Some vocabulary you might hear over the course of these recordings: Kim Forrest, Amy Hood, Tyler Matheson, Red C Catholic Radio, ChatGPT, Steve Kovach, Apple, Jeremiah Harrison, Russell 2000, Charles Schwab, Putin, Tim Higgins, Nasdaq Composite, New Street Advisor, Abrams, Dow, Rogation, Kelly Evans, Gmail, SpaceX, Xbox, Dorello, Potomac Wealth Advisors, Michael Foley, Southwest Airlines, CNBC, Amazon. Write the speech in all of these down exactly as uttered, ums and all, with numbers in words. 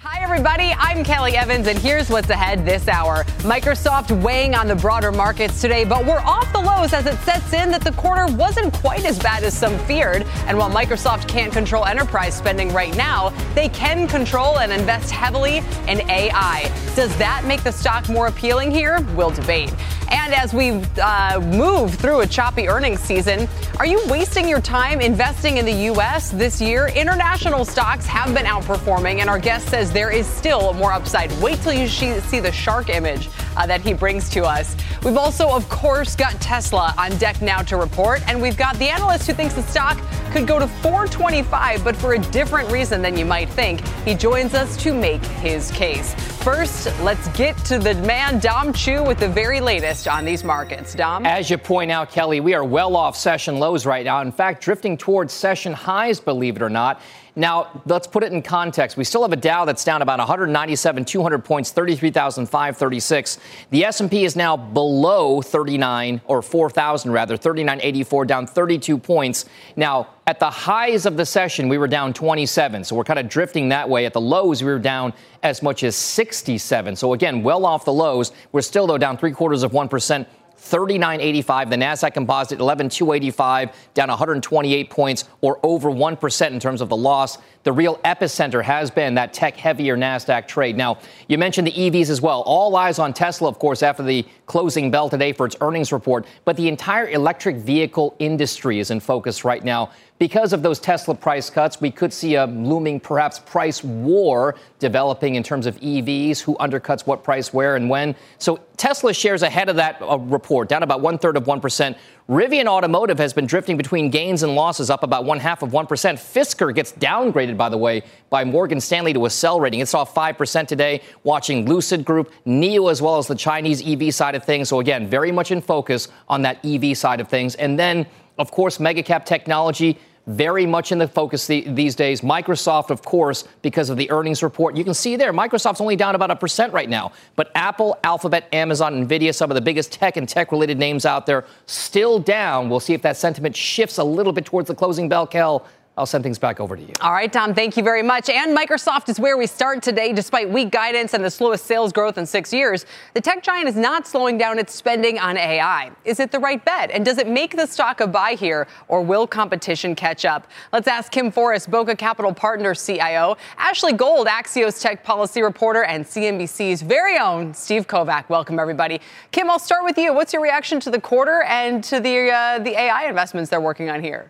Hi, everybody. I'm Kelly Evans, and here's what's ahead this hour. Microsoft weighing on the broader markets today, but we're off the lows as it sets in that the quarter wasn't quite as bad as some feared. And while Microsoft can't control enterprise spending right now, they can control and invest heavily in A I. Does that make the stock more appealing here? We'll debate. And as we uh, move through a choppy earnings season, are you wasting your time investing in the U S this year? International stocks have been outperforming, and our guest says there is still more upside. Wait till you see the shark image uh, that he brings to us. We've also, of course, got Tesla on deck now to report, and we've got the analyst who thinks the stock could go to four twenty-five, but for a different reason than you might think. He joins us to make his case. First, let's get to the man, Dom Chu, with the very latest on these markets. Dom? As you point out, Kelly, we are well off session lows right now. In fact, drifting towards session highs, believe it or not. Now, let's put it in context. We still have a Dow that's down about one ninety-seven, two hundred points, thirty-three thousand five hundred thirty-six. The S and P is now below thirty-nine, or four thousand rather, thirty-nine eighty-four, down thirty-two points. Now, at the highs of the session, we were down twenty-seven, so we're kind of drifting that way. At the lows, we were down as much as sixty-seven. So again, well off the lows. We're still, though, down three quarters of one percent. thirty-nine eighty-five. The Nasdaq Composite eleven two eighty-five, down one hundred twenty-eight points, or over one percent in terms of the loss. The real epicenter has been that tech-heavier Nasdaq trade. Now, you mentioned the E Vs as well. All eyes on Tesla, of course, after the closing bell today for its earnings report. But the entire electric vehicle industry is in focus right now. Because of those Tesla price cuts, we could see a looming, perhaps, price war developing in terms of E Vs, who undercuts what price, where, and when. So Tesla shares ahead of that uh, report, down about one-third of one percent. Rivian Automotive has been drifting between gains and losses, up about one-half of one percent. Fisker gets downgraded, by the way, by Morgan Stanley to a sell rating. It's off five percent today, watching Lucid Group, NIO, as well as the Chinese E V side of things. So, again, very much in focus on that E V side of things. And then, of course, mega-cap technology, very much in the focus the, these days. Microsoft, of course, because of the earnings report. You can see there, Microsoft's only down about a percent right now. But Apple, Alphabet, Amazon, NVIDIA, some of the biggest tech and tech-related names out there, still down. We'll see if that sentiment shifts a little bit towards the closing bell. Kel, I'll send things back over to you. All right, Tom, thank you very much. And Microsoft is where we start today. Despite weak guidance and the slowest sales growth in six years, the tech giant is not slowing down its spending on A I. Is it the right bet? And does it make the stock a buy here, or will competition catch up? Let's ask Kim Forrest, Boca Capital Partners C I O, Ashley Gold, Axios Tech Policy Reporter, and C N B C's very own Steve Kovach. Welcome, everybody. Kim, I'll start with you. What's your reaction to the quarter and to the uh, the A I investments they're working on here?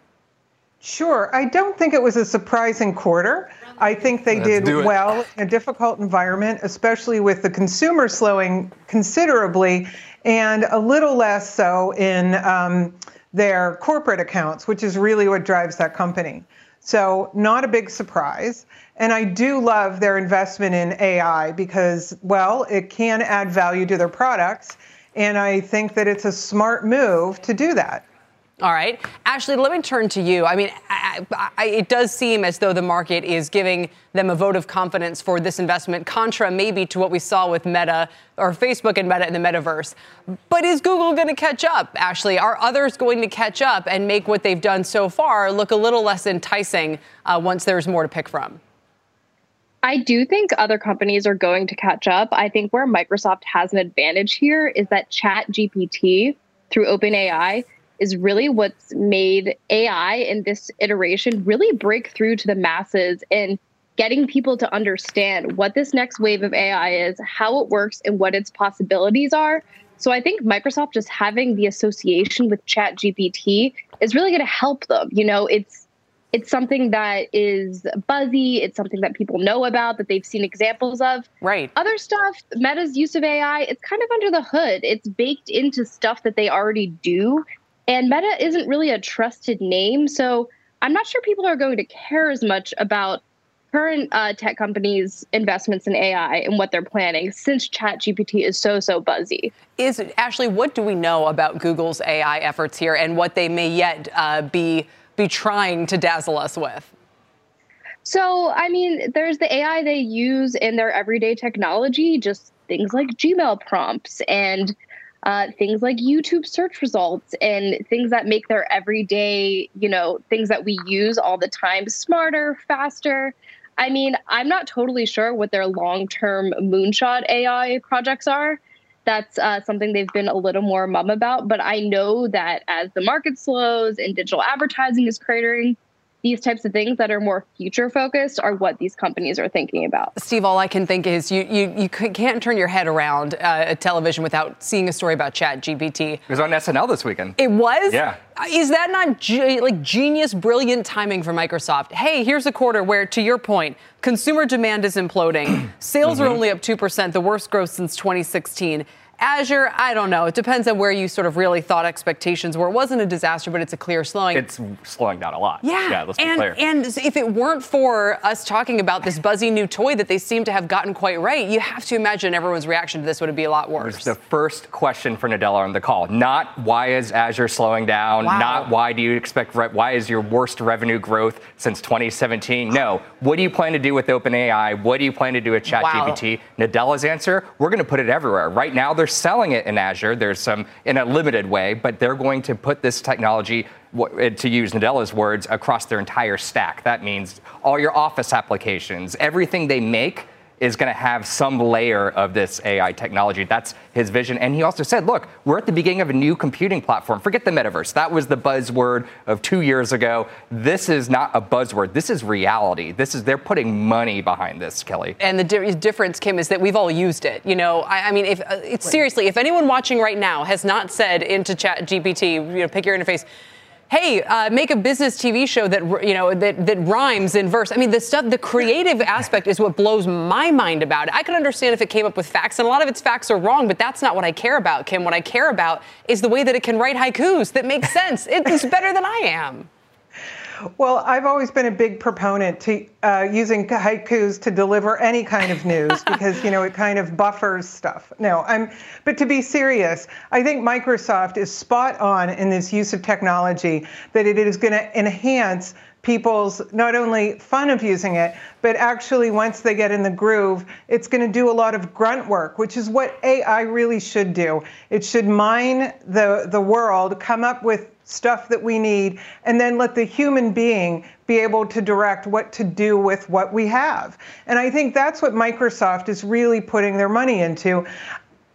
Sure. I don't think it was a surprising quarter. I think they Let's did well in a difficult environment, especially with the consumer slowing considerably and a little less so in um, their corporate accounts, which is really what drives that company. So not a big surprise. And I do love their investment in A I because, well, it can add value to their products. And I think that it's a smart move to do that. All right. Ashley, let me turn to you. I mean, I, I, it does seem as though the market is giving them a vote of confidence for this investment, contra maybe to what we saw with Meta or Facebook and Meta in the metaverse. But is Google going to catch up, Ashley? Are others going to catch up and make what they've done so far look a little less enticing uh, once there's more to pick from? I do think other companies are going to catch up. I think where Microsoft has an advantage here is that ChatGPT through OpenAI is really what's made A I in this iteration really break through to the masses and getting people to understand what this next wave of A I is, how it works, and what its possibilities are. So I think Microsoft just having the association with ChatGPT is really going to help them. You know, it's it's something that is buzzy. It's something that people know about, that they've seen examples of. Right. Other stuff, Meta's use of A I, it's kind of under the hood. It's baked into stuff that they already do. And Meta isn't really a trusted name, so I'm not sure people are going to care as much about current uh, tech companies' investments in A I and what they're planning, since ChatGPT is so, so buzzy. Is Ashley, what do we know about Google's A I efforts here and what they may yet uh, be be trying to dazzle us with? So, I mean, there's the A I they use in their everyday technology, just things like Gmail prompts and uh, things like YouTube search results and things that make their everyday, you know, things that we use all the time smarter, faster. I mean, I'm not totally sure what their long-term moonshot A I projects are. That's uh, something they've been a little more mum about. But I know that as the market slows and digital advertising is cratering, these types of things that are more future focused are what these companies are thinking about. Steve, all I can think is you you, you can't turn your head around uh, a television without seeing a story about ChatGPT. It was on S N L this weekend. It was? Yeah. Is that not ge- like genius, brilliant timing for Microsoft? Hey, here's a quarter where, to your point, consumer demand is imploding. Sales mm-hmm. are only up two percent, the worst growth since twenty sixteen. Azure, I don't know. It depends on where you sort of really thought expectations were. It wasn't a disaster, but it's a clear slowing. It's slowing down a lot. Yeah. Yeah, let's and, be clear. And if it weren't for us talking about this buzzy new toy that they seem to have gotten quite right, you have to imagine everyone's reaction to this would be a lot worse. Here's the first question for Nadella on the call. Not why is Azure slowing down? Wow. Not why do you expect, re- why is your worst revenue growth since twenty seventeen? No. What do you plan to do with OpenAI? What do you plan to do with ChatGPT? Wow. Nadella's answer, we're going to put it everywhere. Right now, they're selling it in Azure. There's some in a limited way, but they're going to put this technology, to use Nadella's words, across their entire stack. That means all your Office applications, everything they make is going to have some layer of this A I technology. That's his vision. And he also said, look, we're at the beginning of a new computing platform. Forget the metaverse. That was the buzzword of two years ago. This is not a buzzword. This is reality. This is, they're putting money behind this, Kelly. And the di- difference, Kim, is that we've all used it. You know, I, I mean, if uh, it's, seriously, if anyone watching right now has not said into ChatGPT, you know, pick your interface, hey, uh, make a business T V show that, you know, that, that rhymes in verse. I mean, the stuff, the creative aspect is what blows my mind about it. I could understand if it came up with facts, and a lot of its facts are wrong, but that's not what I care about, Kim. What I care about is the way that it can write haikus that make sense. It's better than I am. Well, I've always been a big proponent to uh, using haikus to deliver any kind of news because, you know, it kind of buffers stuff. No, I'm, but to be serious, I think Microsoft is spot on in this use of technology, that it is going to enhance people's not only fun of using it, but actually once they get in the groove, it's going to do a lot of grunt work, which is what A I really should do. It should mine the, the world, come up with stuff that we need, and then let the human being be able to direct what to do with what we have. And I think that's what Microsoft is really putting their money into,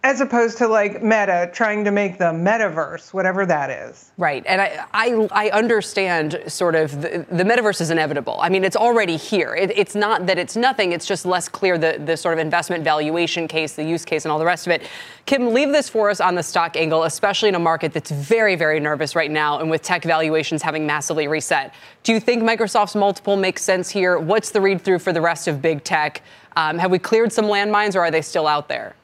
as opposed to like Meta trying to make the metaverse, whatever that is. Right. And I I, I understand sort of the, the metaverse is inevitable. I mean, it's already here. It, it's not that it's nothing. It's just less clear the, the sort of investment valuation case, the use case and all the rest of it. Kim, leave this for us on the stock angle, especially in a market that's very, very nervous right now and with tech valuations having massively reset. Do you think Microsoft's multiple makes sense here? What's the read through for the rest of big tech? Um, have we cleared some landmines or are they still out there?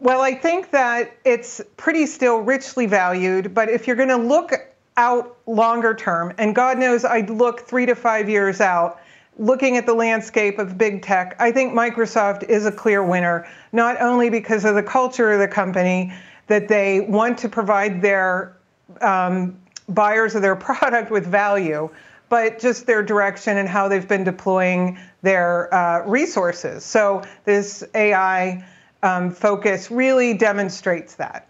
Well, I think that it's pretty still richly valued, but if you're going to look out longer term, and God knows I'd look three to five years out, looking at the landscape of big tech, I think Microsoft is a clear winner, not only because of the culture of the company, that they want to provide their um, buyers of their product with value, but just their direction and how they've been deploying their uh, resources. So this A I Um, focus really demonstrates that.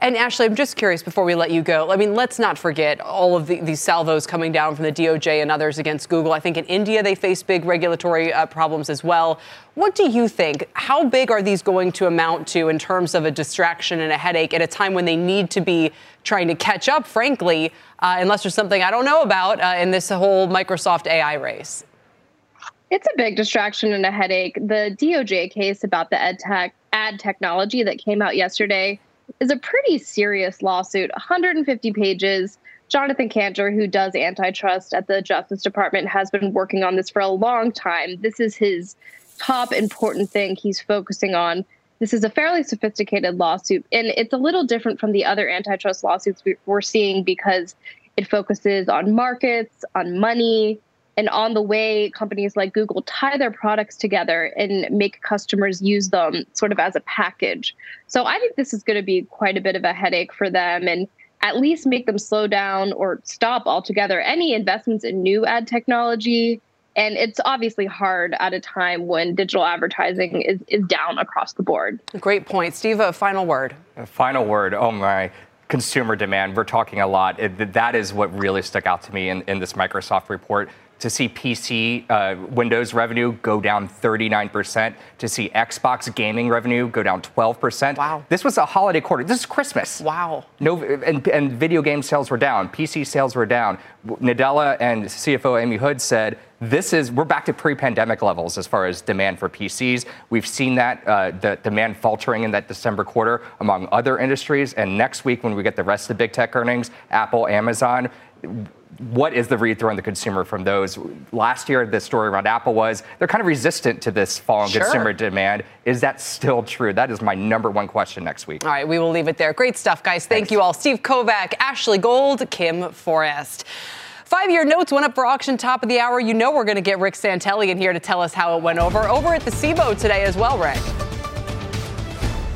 And Ashley, I'm just curious before we let you go. I mean, let's not forget all of the, these salvos coming down from the D O J and others against Google. I think in India they face big regulatory uh, problems as well. What do you think? How big are these going to amount to in terms of a distraction and a headache at a time when they need to be trying to catch up, frankly, uh, unless there's something I don't know about uh, in this whole Microsoft A I race? It's a big distraction and a headache. The D O J case about the ad tech, ad technology that came out yesterday is a pretty serious lawsuit, one hundred fifty pages. Jonathan Cantor, who does antitrust at the Justice Department, has been working on this for a long time. This is his top important thing he's focusing on. This is a fairly sophisticated lawsuit, and it's a little different from the other antitrust lawsuits we're seeing because It focuses on markets, on money, and on the way companies like Google tie their products together and make customers use them sort of as a package. So I think this is going to be quite a bit of a headache for them and at least make them slow down or stop altogether any investments in new ad technology. And it's obviously hard at a time when digital advertising is, is down across the board. Great point. Steve, a final word. A final word. Oh, my. Consumer demand. We're talking a lot. It, that is what really stuck out to me in, in this Microsoft report. To see P C uh, Windows revenue go down thirty-nine percent, to see Xbox gaming revenue go down twelve percent. Wow. This was a holiday quarter. This is Christmas. Wow. No, and, and video game sales were down. P C sales were down. Nadella and C F O Amy Hood said, this is, we're back to pre-pandemic levels as far as demand for P Cs. We've seen that, uh, the demand faltering in that December quarter among other industries. And next week when we get the rest of the big tech earnings, Apple, Amazon, what is the read-through on the consumer from those? Last year, the story around Apple was they're kind of resistant to this fall in sure. consumer demand. Is that still true? That is my number one question next week. All right, we will leave it there. Great stuff, guys. Thank Thanks. you all. Steve Kovach, Ashley Gold, Kim Forrest. Five-year notes went up for auction top of the hour. You know we're going to get Rick Santelli in here to tell us how it went over. Over at the S I B O today as well, Rick.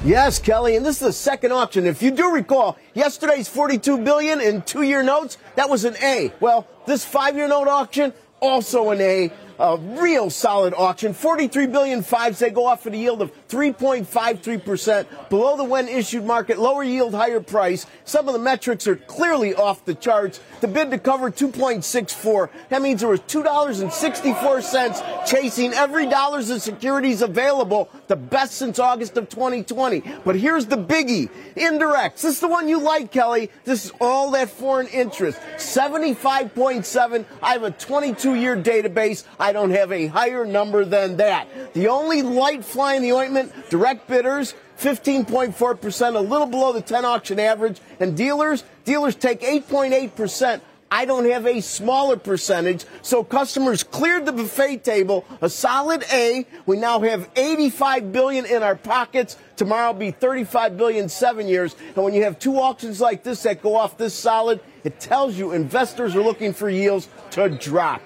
Yes, Kelly, and this is the second auction. If you do recall, yesterday's forty-two billion dollars in two-year notes, that was an A. Well, this five-year note auction, also an A. A real solid auction. forty-three billion dollars fives, they go off at a yield of three point five three percent, below the when-issued market, lower yield, higher price. Some of the metrics are clearly off the charts. The bid to cover, two point six four. That means there was two dollars and sixty-four cents chasing every dollars of securities available, the best since August of twenty twenty. But here's the biggie, indirects. This is the one you like, Kelly. This is all that foreign interest. seventy-five point seven. I have a twenty-two-year database. I don't have a higher number than that. The only light fly in the ointment, direct bidders, fifteen point four percent, a little below the ten auction average. And dealers, dealers take eight point eight percent. I don't have a smaller percentage. So customers cleared the buffet table, a solid A. We now have eighty-five billion dollars in our pockets. Tomorrow will be thirty-five billion dollars, seven years. And when you have two auctions like this that go off this solid, it tells you investors are looking for yields to drop.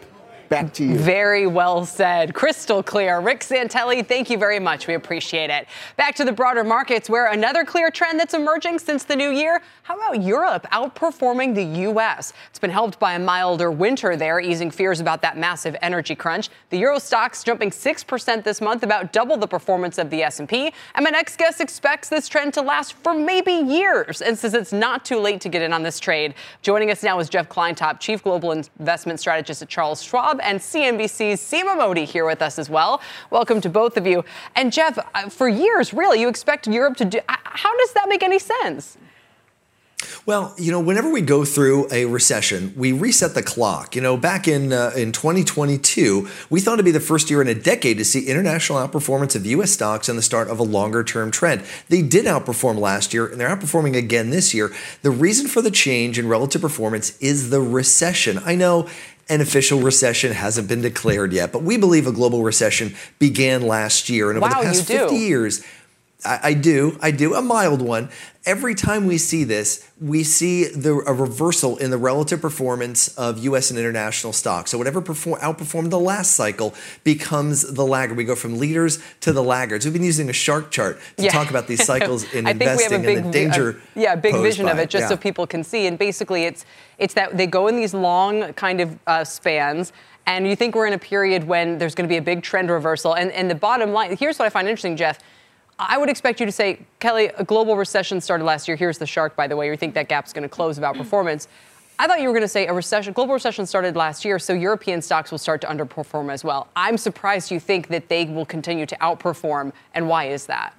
Back to you. Very well said. Crystal clear. Rick Santelli, thank you very much. We appreciate it. Back to the broader markets, where another clear trend that's emerging since the new year. How about Europe outperforming the U S? It's been helped by a milder winter there, easing fears about that massive energy crunch. The euro stocks jumping six percent this month, about double the performance of the S and P. And my next guest expects this trend to last for maybe years and says it's not too late to get in on this trade. Joining us now is Jeff Kleintop, Chief Global Investment Strategist at Charles Schwab, and C N B C's Seema Modi here with us as well. Welcome to both of you. And Jeff, for years, really, you expect Europe to do... How does that make any sense? Well, you know, whenever we go through a recession, we reset the clock. You know, back in uh, in twenty twenty-two, we thought it'd be the first year in a decade to see international outperformance of U S stocks and the start of a longer-term trend. They did outperform last year, and they're outperforming again this year. The reason for the change in relative performance is the recession. I know an official recession hasn't been declared yet, but we believe a global recession began last year. And over wow, the past fifty years, I, I do, I do, a mild one. Every time we see this, we see the, a reversal in the relative performance of U S and international stocks. So whatever perform, outperformed the last cycle becomes the laggard. We go from leaders to the laggards. We've been using a shark chart to yeah. talk about these cycles in I investing think we have a big, and the danger. A, yeah, a big vision of it, just yeah. so people can see. And basically, it's it's that they go in these long kind of uh, spans. And you think we're in a period when there's going to be a big trend reversal. And, and the bottom line, here's what I find interesting, Jeff. I would expect you to say, Kelly, a global recession started last year. Here's the shark, by the way. You think that gap's going to close about performance. I thought you were going to say a recession, global recession started last year, so European stocks will start to underperform as well. I'm surprised you think that they will continue to outperform, and why is that?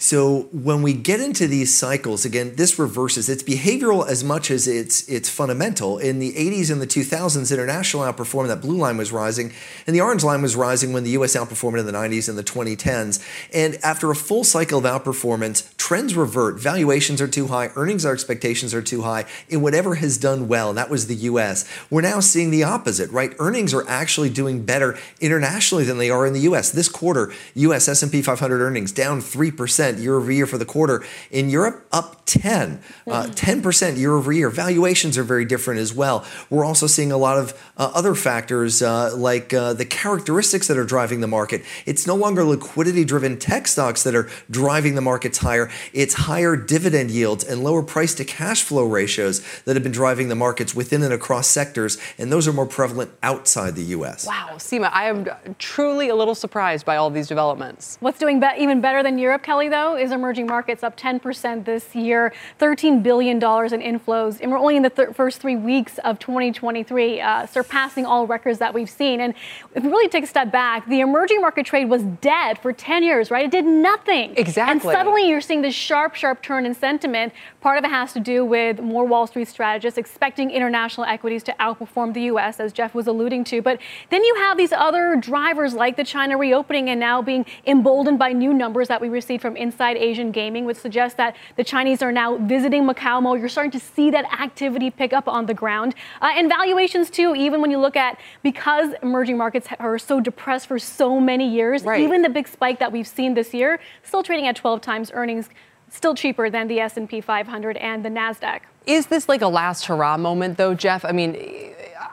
So when we get into these cycles, again, this reverses. It's behavioral as much as it's it's fundamental. In the eighties and the two thousands, international outperformed. That blue line was rising, and the orange line was rising when the U S outperformed in the nineties and the twenty tens. And after a full cycle of outperformance, trends revert. Valuations are too high. Earnings or expectations are too high in whatever has done well, and that was the U S. We're now seeing the opposite, right? Earnings are actually doing better internationally than they are in the U S. This quarter, U S S and P five hundred earnings down three percent. ten percent year over year for the quarter. In Europe, up ten, uh, ten percent year over year. Valuations are very different as well. We're also seeing a lot of uh, other factors uh, like uh, the characteristics that are driving the market. It's no longer liquidity-driven tech stocks that are driving the markets higher. It's higher dividend yields and lower price to cash flow ratios that have been driving the markets within and across sectors, and those are more prevalent outside the U S. Wow, Seema, I am truly a little surprised by all these developments. What's doing be- even better than Europe, Kelly, though, is emerging markets up ten percent this year, thirteen billion dollars in inflows, and we're only in the th- first three weeks of twenty twenty-three, uh, surpassing all records that we've seen. And if we really take a step back, the emerging market trade was dead for ten years, right? It did nothing. Exactly. And suddenly you're seeing this sharp, sharp turn in sentiment. Part of it has to do with more Wall Street strategists expecting international equities to outperform the U S, as Jeff was alluding to. But then you have these other drivers like the China reopening and now being emboldened by new numbers that we received from Inside Asian Gaming, which suggests that the Chinese are now visiting Macau more. You're starting to see that activity pick up on the ground. Uh, and valuations, too, even when you look at, because emerging markets are so depressed for so many years, right. Even the big spike that we've seen this year, still trading at twelve times earnings, still cheaper than the S and P five hundred and the NASDAQ. Is this like a last hurrah moment, though, Jeff? I mean,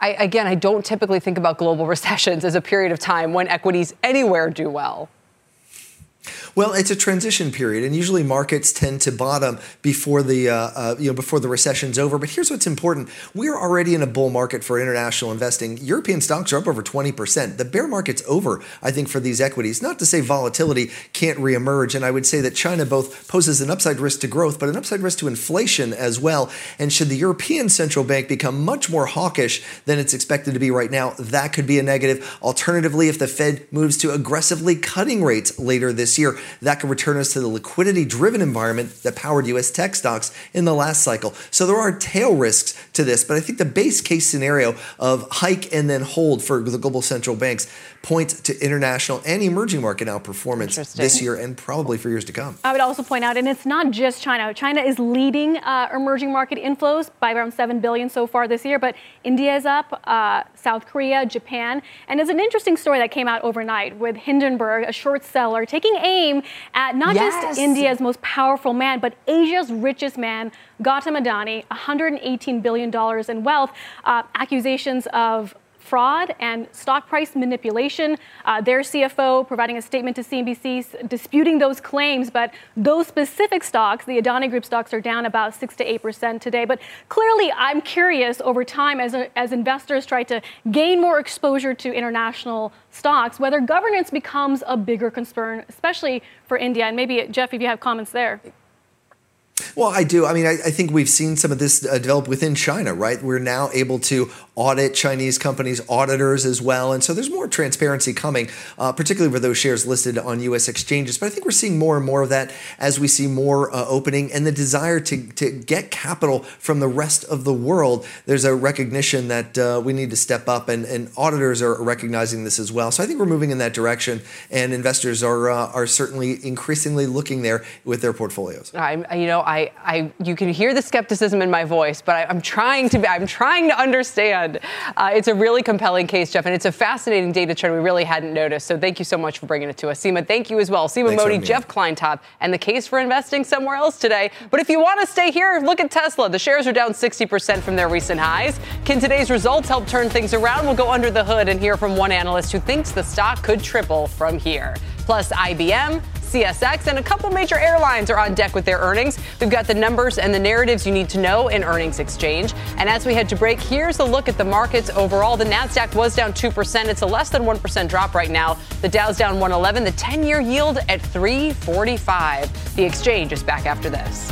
I, again, I don't typically think about global recessions as a period of time when equities anywhere do well. Well, it's a transition period, and usually markets tend to bottom before the uh, uh, you know before the recession's over. But here's what's important: we're already in a bull market for international investing. European stocks are up over twenty percent. The bear market's over, I think, for these equities. Not to say volatility can't reemerge, and I would say that China both poses an upside risk to growth, but an upside risk to inflation as well. And should the European Central Bank become much more hawkish than it's expected to be right now, that could be a negative. Alternatively, if the Fed moves to aggressively cutting rates later this year, that could return us to the liquidity-driven environment that powered U S tech stocks in the last cycle. So there are tail risks to this, but I think the base case scenario of hike and then hold for the global central banks points to international and emerging market outperformance this year and probably for years to come. I would also point out, and it's not just China. China is leading uh, emerging market inflows by around seven billion dollars so far this year, but India is up, uh, South Korea, Japan, and there's an interesting story that came out overnight with Hindenburg, a short seller, taking aim at not yes. just India's most powerful man, but Asia's richest man, Gautam Adani, one hundred eighteen billion dollars in wealth. Uh, accusations of fraud and stock price manipulation. Uh, their C F O providing a statement to C N B C disputing those claims, but those specific stocks, the Adani Group stocks, are down about six to eight percent today. But clearly, I'm curious over time as, a, as investors try to gain more exposure to international stocks, whether governance becomes a bigger concern, especially for India. And maybe, Jeff, if you have comments there. Well, I do. I mean, I, I think we've seen some of this uh, develop within China, right? We're now able to audit Chinese companies, auditors as well. And so there's more transparency coming, uh, particularly for those shares listed on U S exchanges. But I think we're seeing more and more of that as we see more uh, opening and the desire to, to get capital from the rest of the world. There's a recognition that uh, we need to step up, and, and auditors are recognizing this as well. So I think we're moving in that direction, and investors are uh, are certainly increasingly looking there with their portfolios. I, you know, I, I, you can hear the skepticism in my voice, but I, I'm trying to, I'm trying to understand. Uh, it's a really compelling case, Jeff, and it's a fascinating data trend we really hadn't noticed. So thank you so much for bringing it to us, Seema. Thank you as well, Seema Modi, Jeff Kleintop, and the case for investing somewhere else today. But if you want to stay here, look at Tesla. The shares are down sixty percent from their recent highs. Can today's results help turn things around? We'll go under the hood and hear from one analyst who thinks the stock could triple from here. Plus, I B M, C S X, and a couple major airlines are on deck with their earnings. We've got the numbers and the narratives you need to know in earnings exchange. And as we head to break, here's a look at the markets overall. The NASDAQ was down two percent. It's a less than one percent drop right now. The Dow's down one eleven. The ten-year yield at three forty-five. The exchange is back after this.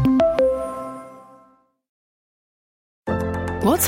What's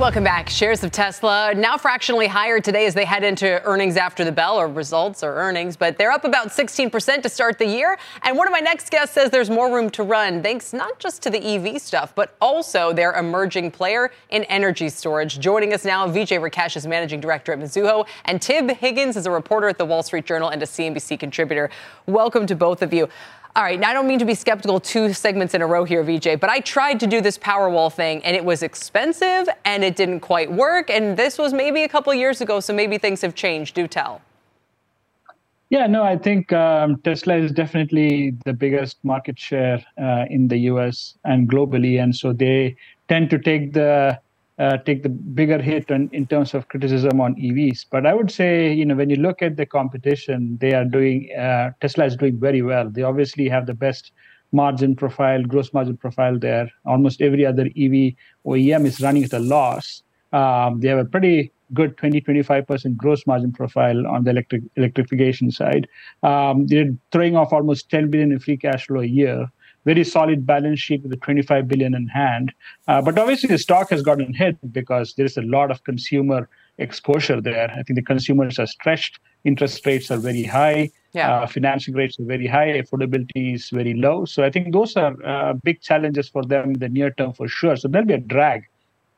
Welcome back. Shares of Tesla now fractionally higher today as they head into earnings after the bell, or results or earnings, but they're up about sixteen percent to start the year. And one of my next guests says there's more room to run, thanks not just to the E V stuff, but also their emerging player in energy storage. Joining us now, Vijay Rakesh is managing director at Mizuho, and Tib Higgins is a reporter at the Wall Street Journal and a C N B C contributor. Welcome to both of you. All right, now I don't mean to be skeptical two segments in a row here, Vijay, but I tried to do this Powerwall thing, and it was expensive, and it didn't quite work, and this was maybe a couple of years ago, so maybe things have changed. Do tell. Yeah, no, I think um, Tesla is definitely the biggest market share uh, in the U S and globally, and so they tend to take the uh, take the bigger hit in, in terms of criticism on E Vs. But I would say, you know, when you look at the competition, they are doing, uh, Tesla is doing very well. They obviously have the best margin profile, gross margin profile there. Almost every other E V O E M is running at a loss. Um, they have a pretty good twenty, twenty-five percent gross margin profile on the electric electrification side. Um, they're throwing off almost ten billion dollars in free cash flow a year. Very solid balance sheet with the twenty-five billion dollars in hand. Uh, but obviously, the stock has gotten hit because there is a lot of consumer exposure there. I think the consumers are stretched. Interest rates are very high. Yeah. Uh, financing rates are very high. Affordability is very low. So I think those are uh, big challenges for them in the near term for sure. So there'll be a drag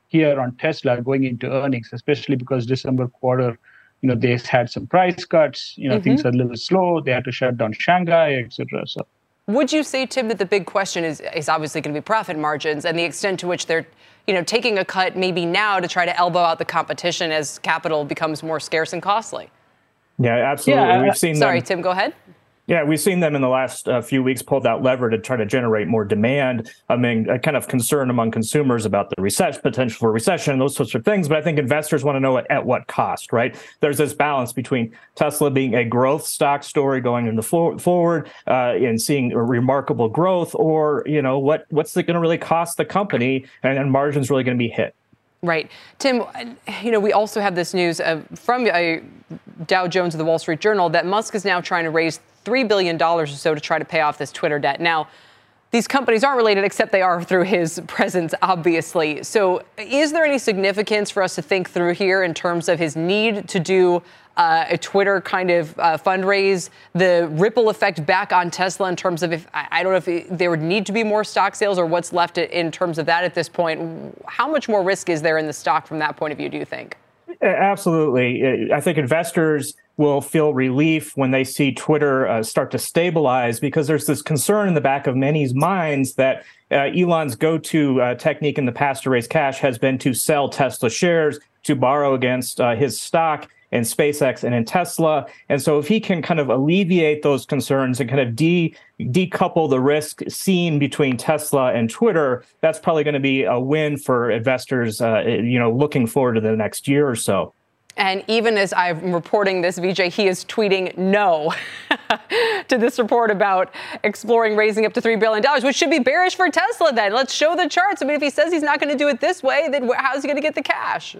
here on Tesla going into earnings, especially because December quarter, you know, they had some price cuts. You know, mm-hmm. things are a little slow. They had to shut down Shanghai, et cetera. So. Would you say, Tim, that the big question is, is obviously going to be profit margins and the extent to which they're, you know, taking a cut maybe now to try to elbow out the competition as capital becomes more scarce and costly? Yeah, absolutely. Yeah, we've seen Sorry, them, Tim, go ahead. Yeah, we've seen them in the last uh, few weeks pull that lever to try to generate more demand. I mean, a kind of concern among consumers about the recession, potential for recession, those sorts of things. But I think investors want to know at, at what cost, right? There's this balance between Tesla being a growth stock story going in the for- forward uh, and seeing remarkable growth, or, you know, what what's it going to really cost the company, and, and margins really going to be hit. Right. Tim, you know, we also have this news uh, from uh, Dow Jones of the Wall Street Journal that Musk is now trying to raise three billion dollars or so to try to pay off this Twitter debt. Now, these companies aren't related, except they are through his presence, obviously. So is there any significance for us to think through here in terms of his need to do uh, a Twitter kind of uh, fundraise, the ripple effect back on Tesla in terms of if I don't know if it, there would need to be more stock sales or what's left in terms of that at this point? How much more risk is there in the stock from that point of view, do you think? Absolutely. I think investors will feel relief when they see Twitter uh, start to stabilize, because there's this concern in the back of many's minds that uh, Elon's go-to uh, technique in the past to raise cash has been to sell Tesla shares, to borrow against uh, his stock in SpaceX and in Tesla. And so if he can kind of alleviate those concerns and kind of de- decouple the risk seen between Tesla and Twitter, that's probably going to be a win for investors, uh, you know, looking forward to the next year or so. And even as I'm reporting this, Vijay, he is tweeting no to this report about exploring raising up to three billion dollars, which should be bearish for Tesla then. Let's show the charts. I mean, if he says he's not going to do it this way, then how's he going to get the cash?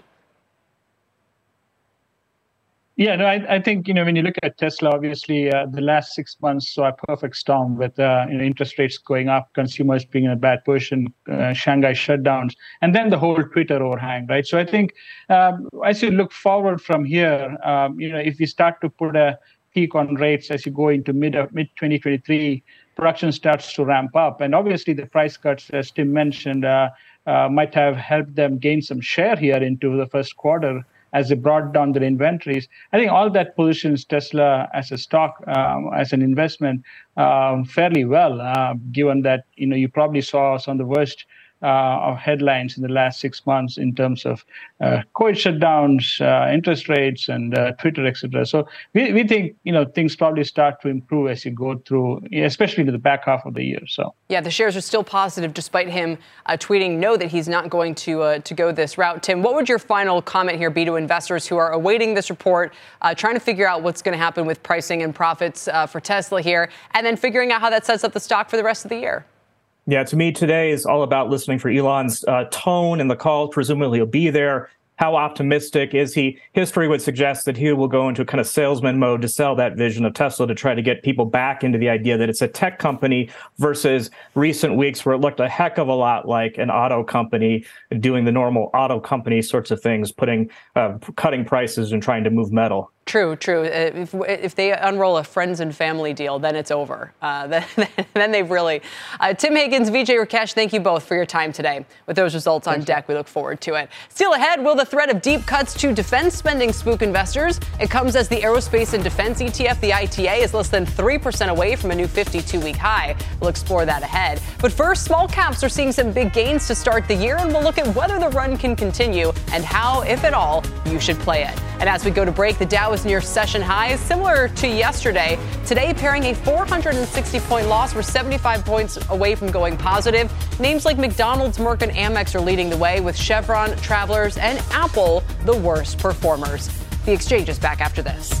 Yeah, no, I, I think, you know, when you look at Tesla, obviously, uh, the last six months saw a perfect storm with uh, you know, interest rates going up, consumers being in a bad position, uh, Shanghai shutdowns, and then the whole Twitter overhang, right? So I think um, as you look forward from here, um, you know, if we start to put a peak on rates as you go into mid uh, mid twenty twenty-three, production starts to ramp up. And obviously, the price cuts, as Tim mentioned, uh, uh, might have helped them gain some share here into the first quarter, as they brought down their inventories. I think all that positions Tesla as a stock, um, as an investment, um, fairly well, uh, given that, you know, you probably saw some of the worst uh, of headlines in the last six months in terms of uh, COVID shutdowns, uh, interest rates, and uh, Twitter, et cetera. So we, we think, you know, things probably start to improve as you go through, especially to the back half of the year. So yeah, the shares are still positive despite him uh, tweeting no that he's not going to uh, to go this route. Tim, what would your final comment here be to investors who are awaiting this report, uh, trying to figure out what's going to happen with pricing and profits uh, for Tesla here, and then figuring out how that sets up the stock for the rest of the year? Yeah, to me, today is all about listening for Elon's uh, tone in the call. Presumably he'll be there. How optimistic is he? History would suggest that he will go into a kind of salesman mode to sell that vision of Tesla to try to get people back into the idea that it's a tech company versus recent weeks where it looked a heck of a lot like an auto company doing the normal auto company sorts of things, putting uh, cutting prices and trying to move metal. True, true. If, if they unroll a friends and family deal, then it's over. Uh, then, then they've really. Uh, Tim Higgins, Vijay Rakesh, thank you both for your time today. With those results on deck, we look forward to it. Still ahead, will the threat of deep cuts to defense spending spook investors? It comes as the aerospace and defense E T F, the I T A, is less than three percent away from a new fifty-two week high. We'll explore that ahead. But first, small caps are seeing some big gains to start the year, and we'll look at whether the run can continue and how, if at all, you should play it. And as we go to break, the Dow was near session highs, similar to yesterday. Today, pairing a four hundred sixty point loss, we're seventy-five points away from going positive. Names like McDonald's, Merck, and Amex are leading the way, with Chevron, Travelers, and Apple the worst performers. The Exchange is back after this.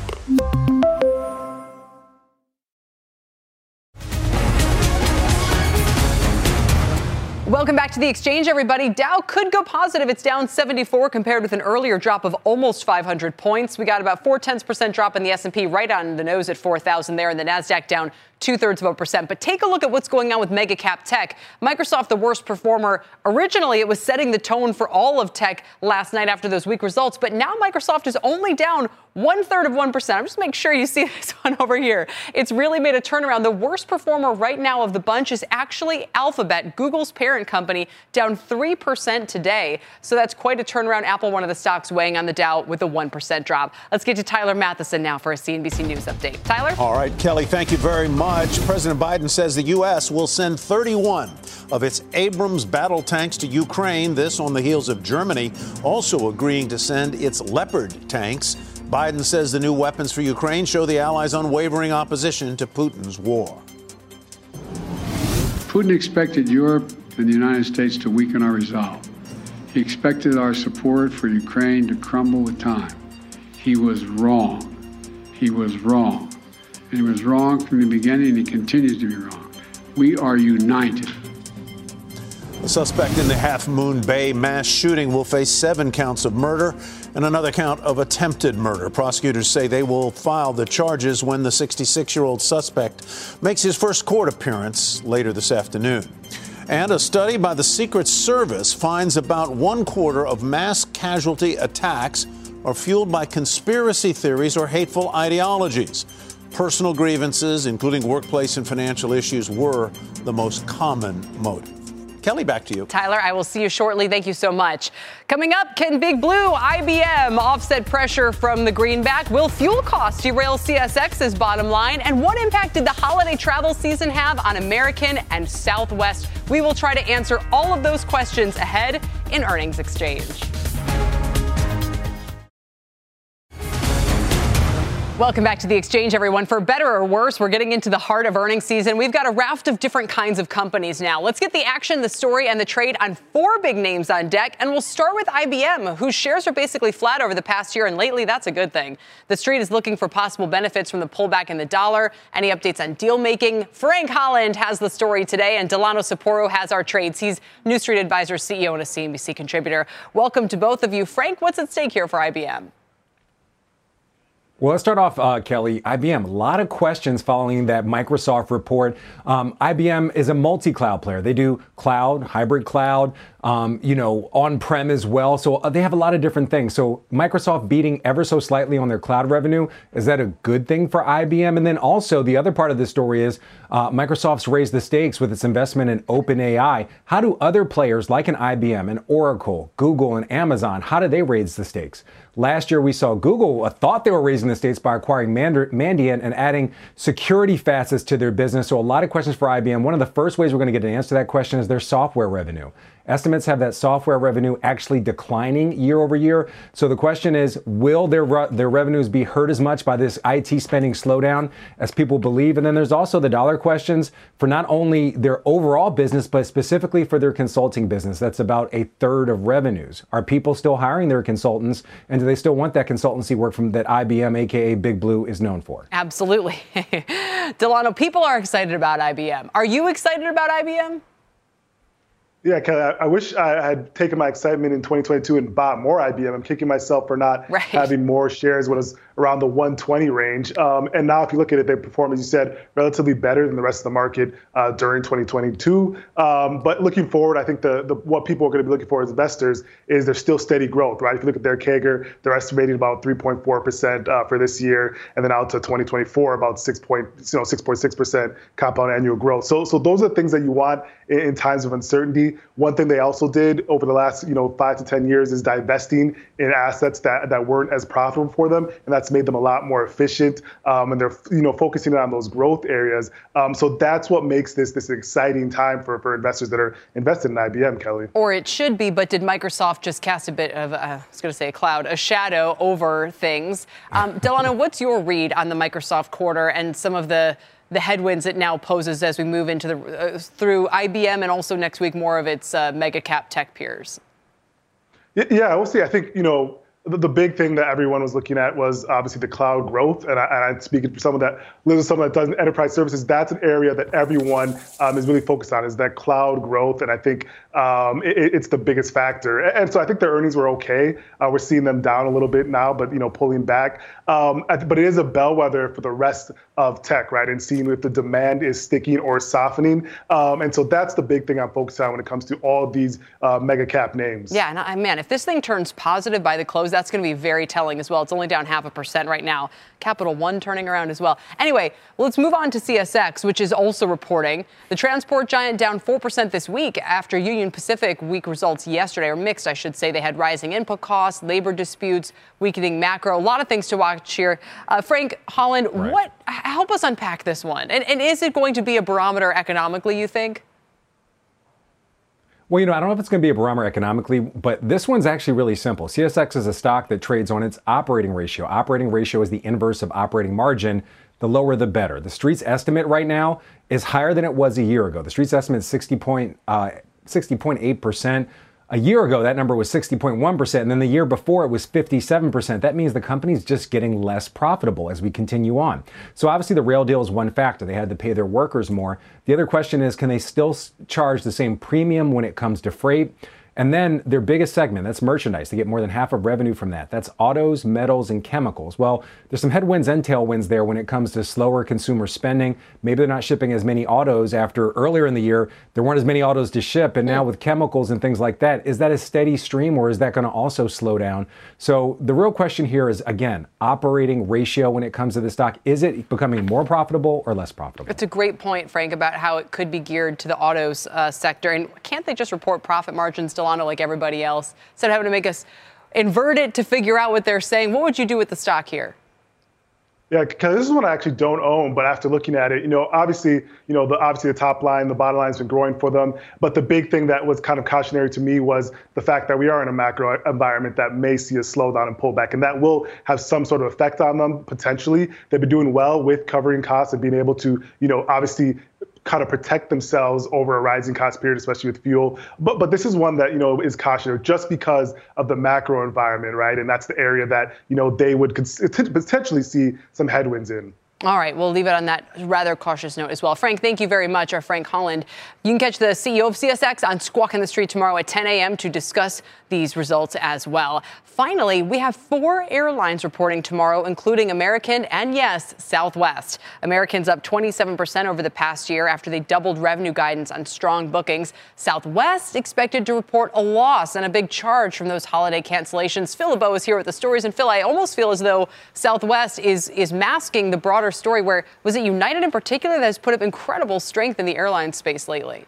Welcome back to the Exchange, everybody. Dow could go positive. It's down seventy-four compared with an earlier drop of almost five hundred points. We got about four tenths percent drop in the S and P, right on the nose at four thousand there, and the Nasdaq down two-thirds of a percent. But take a look at what's going on with mega cap tech. Microsoft, the worst performer. Originally, it was setting the tone for all of tech last night after those weak results. But now Microsoft is only down one-third of one percent. I'm just making sure you see this one over here. It's really made a turnaround. The worst performer right now of the bunch is actually Alphabet, Google's parent company, down three percent today. So that's quite a turnaround. Apple, one of the stocks weighing on the Dow with a one percent drop. Let's get to Tyler Matheson now for a C N B C News update. Tyler? All right, Kelly, thank you very much. President Biden says the U S will send thirty-one of its Abrams battle tanks to Ukraine, this on the heels of Germany also agreeing to send its Leopard tanks. Biden says the new weapons for Ukraine show the Allies' unwavering opposition to Putin's war. Putin expected Europe and the United States to weaken our resolve. He expected our support for Ukraine to crumble with time. He was wrong. He was wrong. And it was wrong from the beginning, and it continues to be wrong. We are united. The suspect in the Half Moon Bay mass shooting will face seven counts of murder and another count of attempted murder. Prosecutors say they will file the charges when the sixty-six-year-old suspect makes his first court appearance later this afternoon. And a study by the Secret Service finds about one quarter of mass casualty attacks are fueled by conspiracy theories or hateful ideologies. Personal grievances, including workplace and financial issues, were the most common motive. Kelly, back to you. Tyler, I will see you shortly. Thank you so much. Coming up, can Big Blue, I B M offset pressure from the greenback? Will fuel costs derail C S X's bottom line? And what impact did the holiday travel season have on American and Southwest? We will try to answer all of those questions ahead in Earnings Exchange. Welcome back to the Exchange, everyone. For better or worse, we're getting into the heart of earnings season. We've got a raft of different kinds of companies now. Let's get the action, the story, and the trade on four big names on deck. And we'll start with I B M, whose shares are basically flat over the past year. And lately, that's a good thing. The Street is looking for possible benefits from the pullback in the dollar. Any updates on deal making? Frank Holland has the story today. And Delano Sapporo has our trades. He's New Street Advisor, C E O, and a C N B C contributor. Welcome to both of you. Frank, what's at stake here for I B M? Well, let's start off, uh, Kelly. I B M, a lot of questions following that Microsoft report. Um, I B M is a multi-cloud player. They do cloud, hybrid cloud, um, you know, on-prem as well. So they have a lot of different things. So Microsoft beating ever so slightly on their cloud revenue, is that a good thing for I B M? And then also the other part of this story is uh, Microsoft's raised the stakes with its investment in OpenAI. How do other players like an I B M, an Oracle, Google, and Amazon, how do they raise the stakes? Last year we saw Google, uh, thought they were raising the states by acquiring Mandiant and adding security facets to their business. So a lot of questions for I B M. One of the first ways we're going to get an answer to that question is their software revenue. Estimates have that software revenue actually declining year over year. So the question is, will their, their revenues be hurt as much by this I T spending slowdown as people believe? And then there's also the dollar questions for not only their overall business, but specifically for their consulting business. That's about a third of revenues. Are people still hiring their consultants? And do they still want that consultancy work from that I B M, A K A Big Blue, is known for? Absolutely. Delano, people are excited about I B M. Are you excited about I B M? Yeah, Kelly, I wish I had taken my excitement in twenty twenty-two and bought more I B M. I'm kicking myself for not right. having more shares when it was around the one twenty range. Um, and now if you look at it, they perform, as you said, relatively better than the rest of the market uh, during twenty twenty-two. Um, but looking forward, I think the, the what people are going to be looking for as investors is there's still steady growth, right? If you look at their C A G R, they're estimating about three point four percent uh, for this year, and then out to twenty twenty-four, about six point six percent compound annual growth. So, so those are the things that you want in, in times of uncertainty. One thing they also did over the last, you know, five to ten years is divesting in assets that, that weren't as profitable for them, and that's made them a lot more efficient. Um, and they're, you know, focusing on those growth areas. Um, so that's what makes this this exciting time for for investors that are invested in I B M, Kelly. Or it should be. But did Microsoft just cast a bit of, uh, I was going to say, a cloud, a shadow over things? Um, Delano, what's your read on the Microsoft quarter and some of the the headwinds it now poses as we move into the uh, through I B M and also next week more of its uh, mega cap tech peers? Yeah, we'll see. I think, you know, the big thing that everyone was looking at was obviously the cloud growth, and, I, and I'm speaking for someone that lives with someone that does enterprise services. That's an area that everyone um, is really focused on, is that cloud growth, and I think um, it, it's the biggest factor. And so I think their earnings were okay. Uh, we're seeing them down a little bit now, but you know, pulling back. Um, but it is a bellwether for the rest of tech, right? And seeing if the demand is sticking or softening. Um, and so that's the big thing I'm focused on when it comes to all these uh, mega cap names. Yeah, and I, man, if this thing turns positive by the close, that's going to be very telling as well. It's only down half a percent right now. Capital One turning around as well. Anyway, let's move on to C S X, which is also reporting. The transport giant down four percent this week after Union Pacific weak results yesterday, or mixed, I should say. They had rising input costs, labor disputes, weakening macro, a lot of things to watch here. Uh, Frank Holland, right. what? Help us unpack this one. And, and is it going to be a barometer economically, you think? Well, you know, I don't know if it's going to be a barometer economically, but this one's actually really simple. C S X is a stock that trades on its operating ratio. Operating ratio is the inverse of operating margin. The lower, the better. The Street's estimate right now is higher than it was a year ago. The Street's estimate is sixty point eight percent. A year ago, that number was sixty point one percent, and then the year before, it was fifty-seven percent. That means the company's just getting less profitable as we continue on. So obviously, the rail deal is one factor. They had to pay their workers more. The other question is, can they still charge the same premium when it comes to freight? And then their biggest segment, that's merchandise. They get more than half of revenue from that. That's autos, metals, and chemicals. Well, there's some headwinds and tailwinds there when it comes to slower consumer spending. Maybe they're not shipping as many autos after earlier in the year. There weren't as many autos to ship. And now with chemicals and things like that, is that a steady stream or is that going to also slow down? So the real question here is, again, operating ratio when it comes to the stock. Is it becoming more profitable or less profitable? It's a great point, Frank, about how it could be geared to the autos uh, sector. And can't they just report profit margins to Delano, like everybody else, instead of having to make us invert it to figure out what they're saying? What would you do with the stock here? Yeah, because this is one I actually don't own, but after looking at it, you know, obviously, you know, the obviously the top line, the bottom line has been growing for them. But the big thing that was kind of cautionary to me was the fact that we are in a macro environment that may see a slowdown and pullback, and that will have some sort of effect on them potentially. They've been doing well with covering costs and being able to, you know, obviously kind of protect themselves over a rising cost period, especially with fuel. But but this is one that, you know, is cautionary just because of the macro environment, right? And that's the area that, you know, they would potentially see some headwinds in. All right, we'll leave it on that rather cautious note as well. Frank, thank you very much, our Frank Holland. You can catch the C E O of C S X on Squawk on the Street tomorrow at ten a.m. to discuss these results as well. Finally, we have four airlines reporting tomorrow, including American and, yes, Southwest. American's up twenty-seven percent over the past year after they doubled revenue guidance on strong bookings. Southwest expected to report a loss and a big charge from those holiday cancellations. Phil LeBeau is here with the stories. And, Phil, I almost feel as though Southwest is, is masking the broader story where was it United in particular that has put up incredible strength in the airline space lately?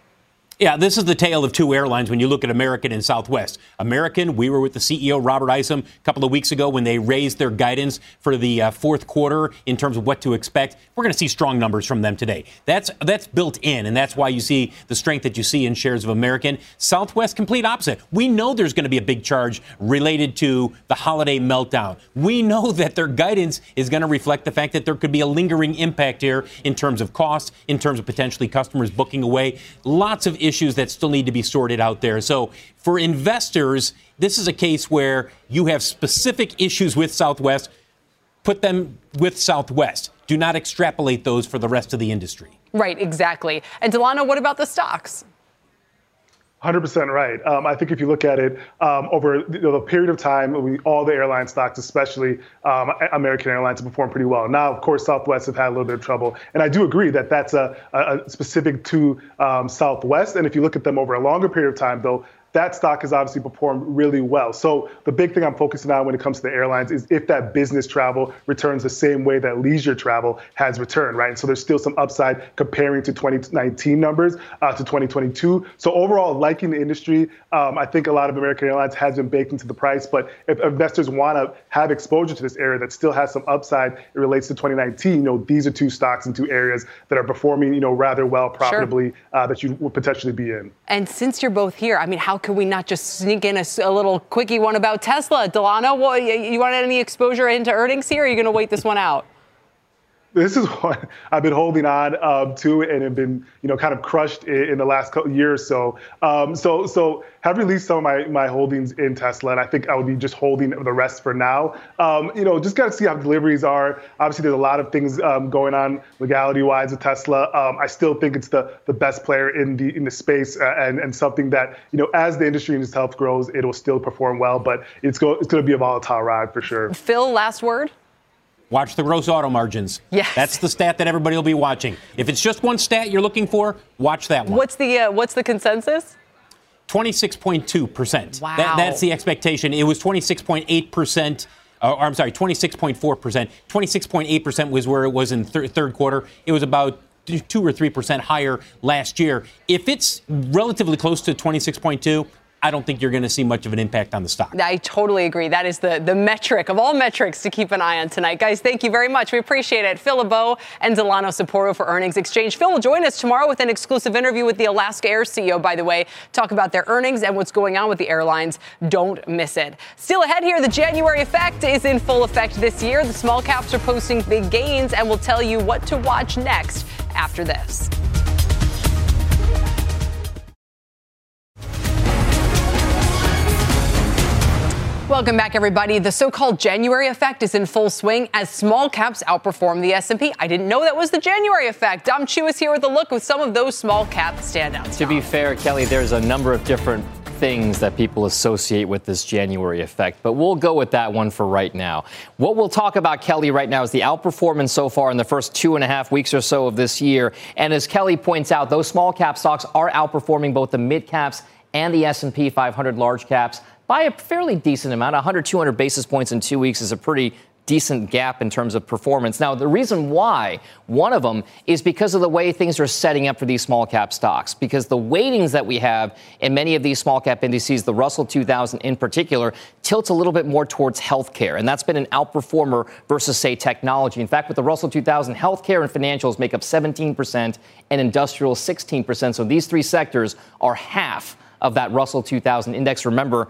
Yeah, this is the tale of two airlines when you look at American and Southwest. American, we were with the C E O, Robert Isom, a couple of weeks ago when they raised their guidance for the uh, fourth quarter in terms of what to expect. We're going to see strong numbers from them today. That's that's built in, and that's why you see the strength that you see in shares of American. Southwest, complete opposite. We know there's going to be a big charge related to the holiday meltdown. We know that their guidance is going to reflect the fact that there could be a lingering impact here in terms of cost, in terms of potentially customers booking away. Lots of issues that still need to be sorted out there. So for investors, this is a case where you have specific issues with Southwest. Put them with Southwest. Do not extrapolate those for the rest of the industry. Right, exactly. And Delano, what about the stocks? one hundred percent right. Um, I think if you look at it um, over you know, the period of time, we, all the airline stocks, especially um, American Airlines, have performed pretty well. Now, of course, Southwest have had a little bit of trouble. And I do agree that that's a, a specific to um, Southwest. And if you look at them over a longer period of time, though, that stock has obviously performed really well. So the big thing I'm focusing on when it comes to the airlines is if that business travel returns the same way that leisure travel has returned, right? And so there's still some upside comparing to twenty nineteen numbers uh, to twenty twenty-two. So overall, liking the industry, um, I think a lot of American Airlines has been baked into the price. But if investors want to have exposure to this area that still has some upside, it relates to twenty nineteen. You know, these are two stocks and two areas that are performing, you know, rather well profitably. Sure. uh, that you would potentially be in. And since you're both here, I mean, how could we not just sneak in a, a little quickie one about Tesla? Delano, well, you, you want any exposure into earnings here, or are you going to wait this one out? This is what I've been holding on um, to and have been, you know, kind of crushed in, in the last couple year or so. Um, so, so have released some of my, my holdings in Tesla, and I think I would be just holding the rest for now. Um, you know, just got to see how deliveries are. Obviously, there's a lot of things um, going on legality-wise with Tesla. Um, I still think it's the the best player in the in the space, uh, and and something that, you know, as the industry and its health grows, it will still perform well. But it's go it's going to be a volatile ride for sure. Phil, last word. Watch the gross auto margins. Yes. That's the stat that everybody will be watching. If it's just one stat you're looking for, watch that one. What's the, uh, what's the consensus? twenty-six point two percent. Wow. That, that's the expectation. It was twenty-six point eight percent. Uh, or I'm sorry, twenty-six point four percent. twenty-six point eight percent was where it was in th- third quarter. It was about two or three percent higher last year. If it's relatively close to twenty-six point two, I don't think you're going to see much of an impact on the stock. I totally agree. That is the, the metric of all metrics to keep an eye on tonight. Guys, thank you very much. We appreciate it. Phil LeBeau and Delano Sapporo for Earnings Exchange. Phil will join us tomorrow with an exclusive interview with the Alaska Air C E O, by the way, talk about their earnings and what's going on with the airlines. Don't miss it. Still ahead here, the January effect is in full effect this year. The small caps are posting big gains, and we'll tell you what to watch next after this. Welcome back, everybody. The so-called January effect is in full swing as small caps outperform the S and P. I didn't know that was the January effect. Dom Chu is here with a look with some of those small cap standouts. To be fair, Kelly, there's a number of different things that people associate with this January effect, but we'll go with that one for right now. What we'll talk about, Kelly, right now is the outperformance so far in the first two and a half weeks or so of this year. And as Kelly points out, those small cap stocks are outperforming both the mid caps and the S and P five hundred large caps by a fairly decent amount. one hundred, two hundred basis points in two weeks is a pretty decent gap in terms of performance. Now, the reason why, one of them, is because of the way things are setting up for these small cap stocks, because the weightings that we have in many of these small cap indices, the Russell two thousand in particular, tilts a little bit more towards healthcare. And that's been an outperformer versus, say, technology. In fact, with the Russell two thousand, healthcare and financials make up seventeen percent and industrial sixteen percent. So these three sectors are half of that Russell two thousand index. Remember,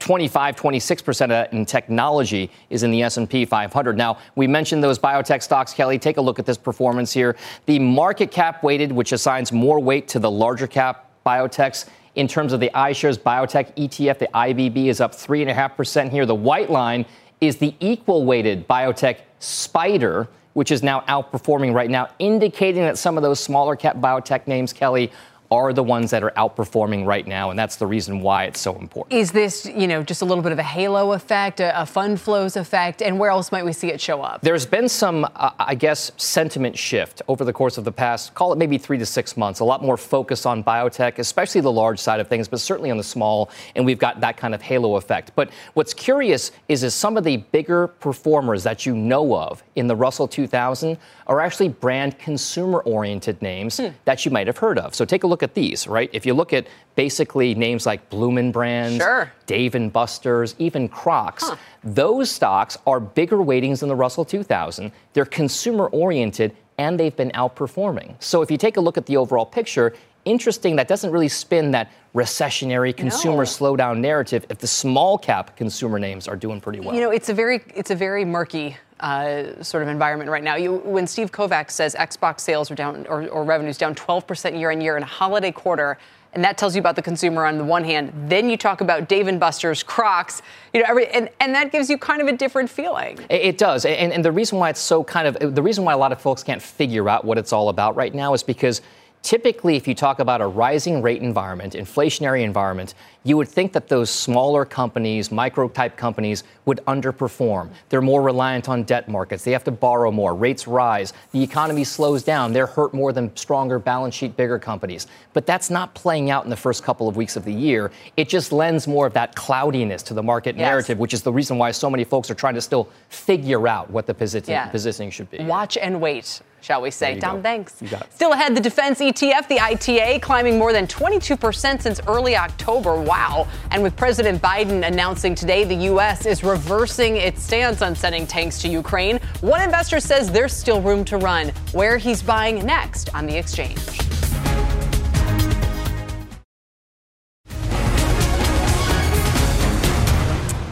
twenty-five, twenty-six percent of that in technology is in the S and P five hundred. Now, we mentioned those biotech stocks, Kelly. Take a look at this performance here. The market cap weighted, which assigns more weight to the larger cap biotechs. In terms of the iShares biotech E T F, the I B B is up three point five percent here. The white line is the equal weighted biotech SPIDER, which is now outperforming right now, indicating that some of those smaller cap biotech names, Kelly, are the ones that are outperforming right now, and that's the reason why it's so important. Is this, you know, just a little bit of a halo effect, a, a fund flows effect, and where else might we see it show up? There's been some, uh, I guess, sentiment shift over the course of the past, call it maybe three to six months, a lot more focus on biotech, especially the large side of things, but certainly on the small, and we've got that kind of halo effect. But what's curious is, is some of the bigger performers that you know of in the Russell two thousand are actually brand consumer-oriented names hmm. that you might have heard of. So take a look at these, right? If you look at basically names like Bloomin' Brands, sure. Dave and Buster's, even Crocs, huh. those stocks are bigger weightings than the Russell two thousand. They're consumer-oriented, and they've been outperforming. So if you take a look at the overall picture, interesting, that doesn't really spin that recessionary consumer no. slowdown narrative if the small-cap consumer names are doing pretty well. You know, it's a very, it's a very murky Uh, sort of environment right now. You, when Steve Kovach says Xbox sales are down or, or revenues down twelve percent year on year in a holiday quarter, and that tells you about the consumer on the one hand. Then you talk about Dave and Buster's, Crocs, you know, every, and, and that gives you kind of a different feeling. It does. And, and the reason why it's so kind of, the reason why a lot of folks can't figure out what it's all about right now is because typically, if you talk about a rising rate environment, inflationary environment, you would think that those smaller companies, micro-type companies, would underperform. They're more reliant on debt markets. They have to borrow more. Rates rise. The economy slows down. They're hurt more than stronger balance sheet, bigger companies. But that's not playing out in the first couple of weeks of the year. It just lends more of that cloudiness to the market yes. narrative, which is the reason why so many folks are trying to still figure out what the position, yeah. positioning should be. Watch and wait, shall we say. Dom, thanks. Still ahead, the defense E T F, the I T A, climbing more than twenty-two percent since early October. Wow. And with President Biden announcing today the U S is reversing its stance on sending tanks to Ukraine, one investor says there's still room to run. Where he's buying next on the exchange.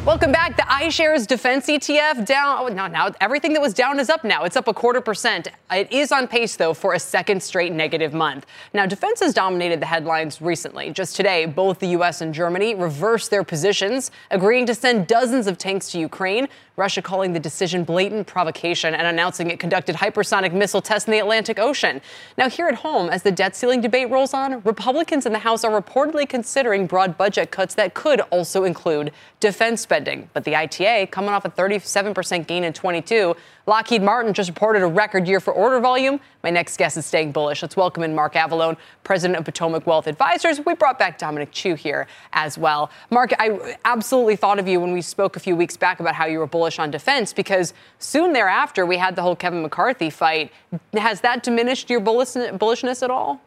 Welcome back. The iShares Defense E T F down. Oh, no, now everything that was down is up now. It's up a quarter percent. It is on pace, though, for a second straight negative month. Now, defense has dominated the headlines recently. Just today, both the U S and Germany reversed their positions, agreeing to send dozens of tanks to Ukraine, Russia calling the decision blatant provocation and announcing it conducted hypersonic missile tests in the Atlantic Ocean. Now, here at home, as the debt ceiling debate rolls on, Republicans in the House are reportedly considering broad budget cuts that could also include defense spending. But the I T A, coming off a thirty-seven percent gain in twenty-two, Lockheed Martin just reported a record year for order volume. My next guest is staying bullish. Let's welcome in Mark Avalone, president of Potomac Wealth Advisors. We brought back Dominic Chu here as well. Mark, I absolutely thought of you when we spoke a few weeks back about how you were bullish on defense, because soon thereafter we had the whole Kevin McCarthy fight. Has that diminished your bullishness at all?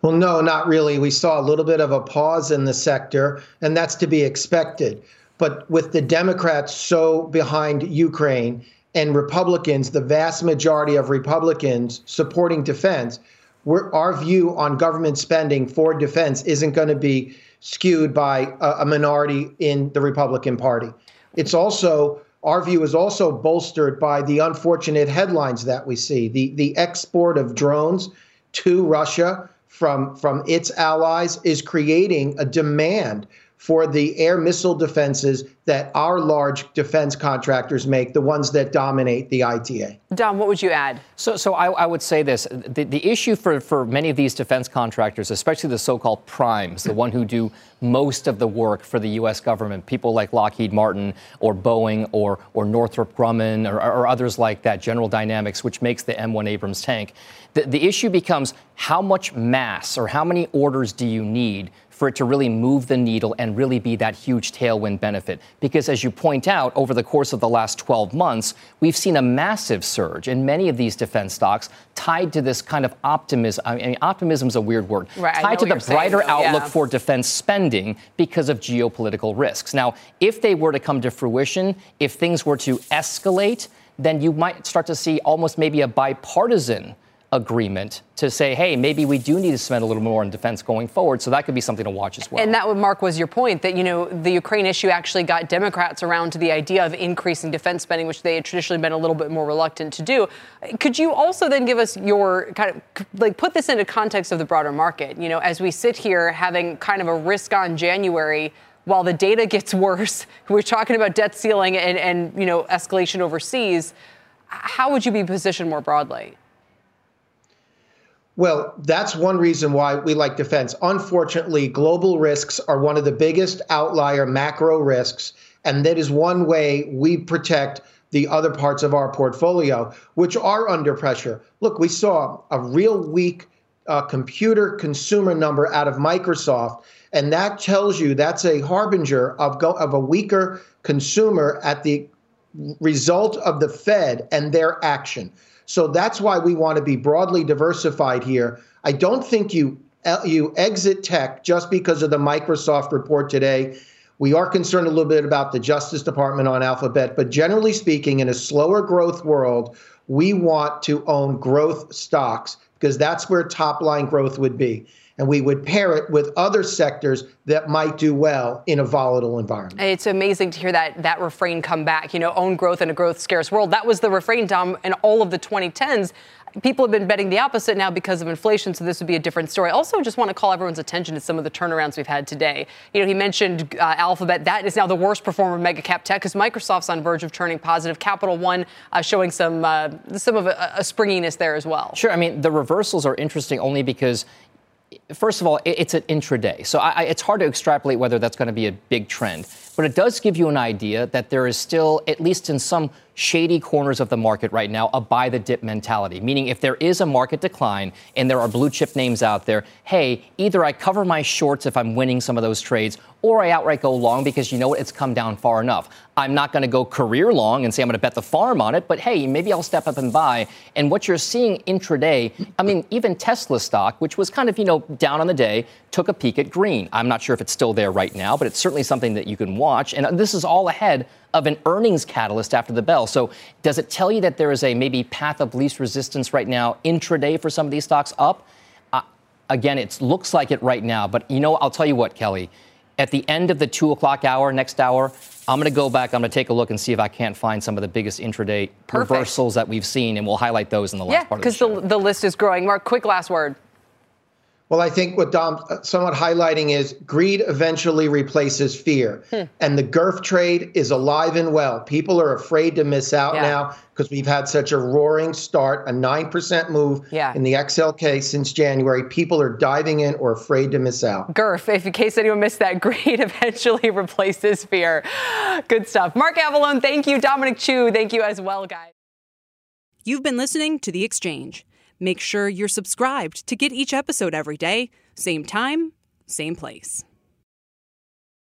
Well, no, not really. We saw a little bit of a pause in the sector, and that's to be expected. But with the Democrats so behind Ukraine and Republicans, the vast majority of Republicans supporting defense, we're, our view on government spending for defense isn't going to be skewed by a, a minority in the Republican Party. It's also, our view is also bolstered by the unfortunate headlines that we see. The, the export of drones to Russia from from its allies is creating a demand for the air missile defenses that our large defense contractors make, the ones that dominate the I T A. Dom, what would you add? So so I, I would say this. The, the issue for, for many of these defense contractors, especially the so-called primes, the one who do most of the work for the U S government, people like Lockheed Martin or Boeing or or Northrop Grumman or, or others like that, General Dynamics, which makes the M one Abrams tank, the, the issue becomes how much mass or how many orders do you need for it to really move the needle and really be that huge tailwind benefit. Because as you point out, over the course of the last twelve months, we've seen a massive surge in many of these defense stocks tied to this kind of optimism. I mean, optimism is a weird word. Right, tied to the brighter outlook for defense spending because of geopolitical risks. Now, if they were to come to fruition, if things were to escalate, then you might start to see almost maybe a bipartisan agreement to say, hey, maybe we do need to spend a little more on defense going forward. So that could be something to watch as well. And that, Mark, was your point that, you know, the Ukraine issue actually got Democrats around to the idea of increasing defense spending, which they had traditionally been a little bit more reluctant to do. Could you also then give us your kind of like put this into context of the broader market? You know, as we sit here having kind of a risk on January while the data gets worse, we're talking about debt ceiling and, and you know, escalation overseas. how would you be positioned more broadly? Well, that's one reason why we like defense. Unfortunately, global risks are one of the biggest outlier macro risks, and that is one way we protect the other parts of our portfolio, which are under pressure. Look, we saw a real weak uh, computer consumer number out of Microsoft, and that tells you that's a harbinger of, go of a weaker consumer at the result of the Fed and their action. So that's why we want to be broadly diversified here. I don't think you you exit tech just because of the Microsoft report today. We are concerned a little bit about the Justice Department on Alphabet, but generally speaking, in a slower growth world, we want to own growth stocks because that's where top line growth would be. And we would pair it with other sectors that might do well in a volatile environment. It's amazing to hear that that refrain come back, you know, own growth in a growth scarce world. That was the refrain, Dom, in all of the twenty tens. People have been betting the opposite now because of inflation, so this would be a different story. Also, just want to call everyone's attention to some of the turnarounds we've had today. You know, he mentioned uh, Alphabet. That is now the worst performer of mega cap tech because Microsoft's on verge of turning positive. Capital One uh, showing some uh, some of a, a springiness there as well. Sure. I mean, the reversals are interesting only because, first of all, it's an intraday. So I, it's hard to extrapolate whether that's going to be a big trend. But it does give you an idea that there is still, at least in some shady corners of the market right now, a buy the dip mentality. Meaning if there is a market decline and there are blue chip names out there, hey, either I cover my shorts if I'm winning some of those trades, or I outright go long because, you know what, it's come down far enough. I'm not going to go career long and say I'm going to bet the farm on it, but hey, maybe I'll step up and buy. And what you're seeing intraday, I mean, even Tesla stock, which was kind of, you know, down on the day, took a peek at green. I'm not sure if it's still there right now, but it's certainly something that you can watch. And this is all ahead of an earnings catalyst after the bell. So does it tell you that there is a maybe path of least resistance right now intraday for some of these stocks up? Uh, again, it looks like it right now. But, you know, I'll tell you what, Kelly, at the end of the two o'clock hour, next hour, I'm going to go back. I'm going to take a look and see if I can't find some of the biggest intraday Perfect. reversals that we've seen. And we'll highlight those in the last yeah, part of the show. Yeah, because the list is growing. Mark, quick last word. Well, I think what Dom's somewhat highlighting is greed eventually replaces fear. Hmm. And the G E R F trade is alive and well. People are afraid to miss out yeah. now because we've had such a roaring start, a nine percent move yeah. in the X L K since January. People are diving in or afraid to miss out. G E R F, if in case anyone missed that, greed eventually replaces fear. Good stuff. Mark Avalone, thank you. Dominic Chu, thank you as well, guys. You've been listening to The Exchange. Make sure you're subscribed to get each episode every day, same time, same place.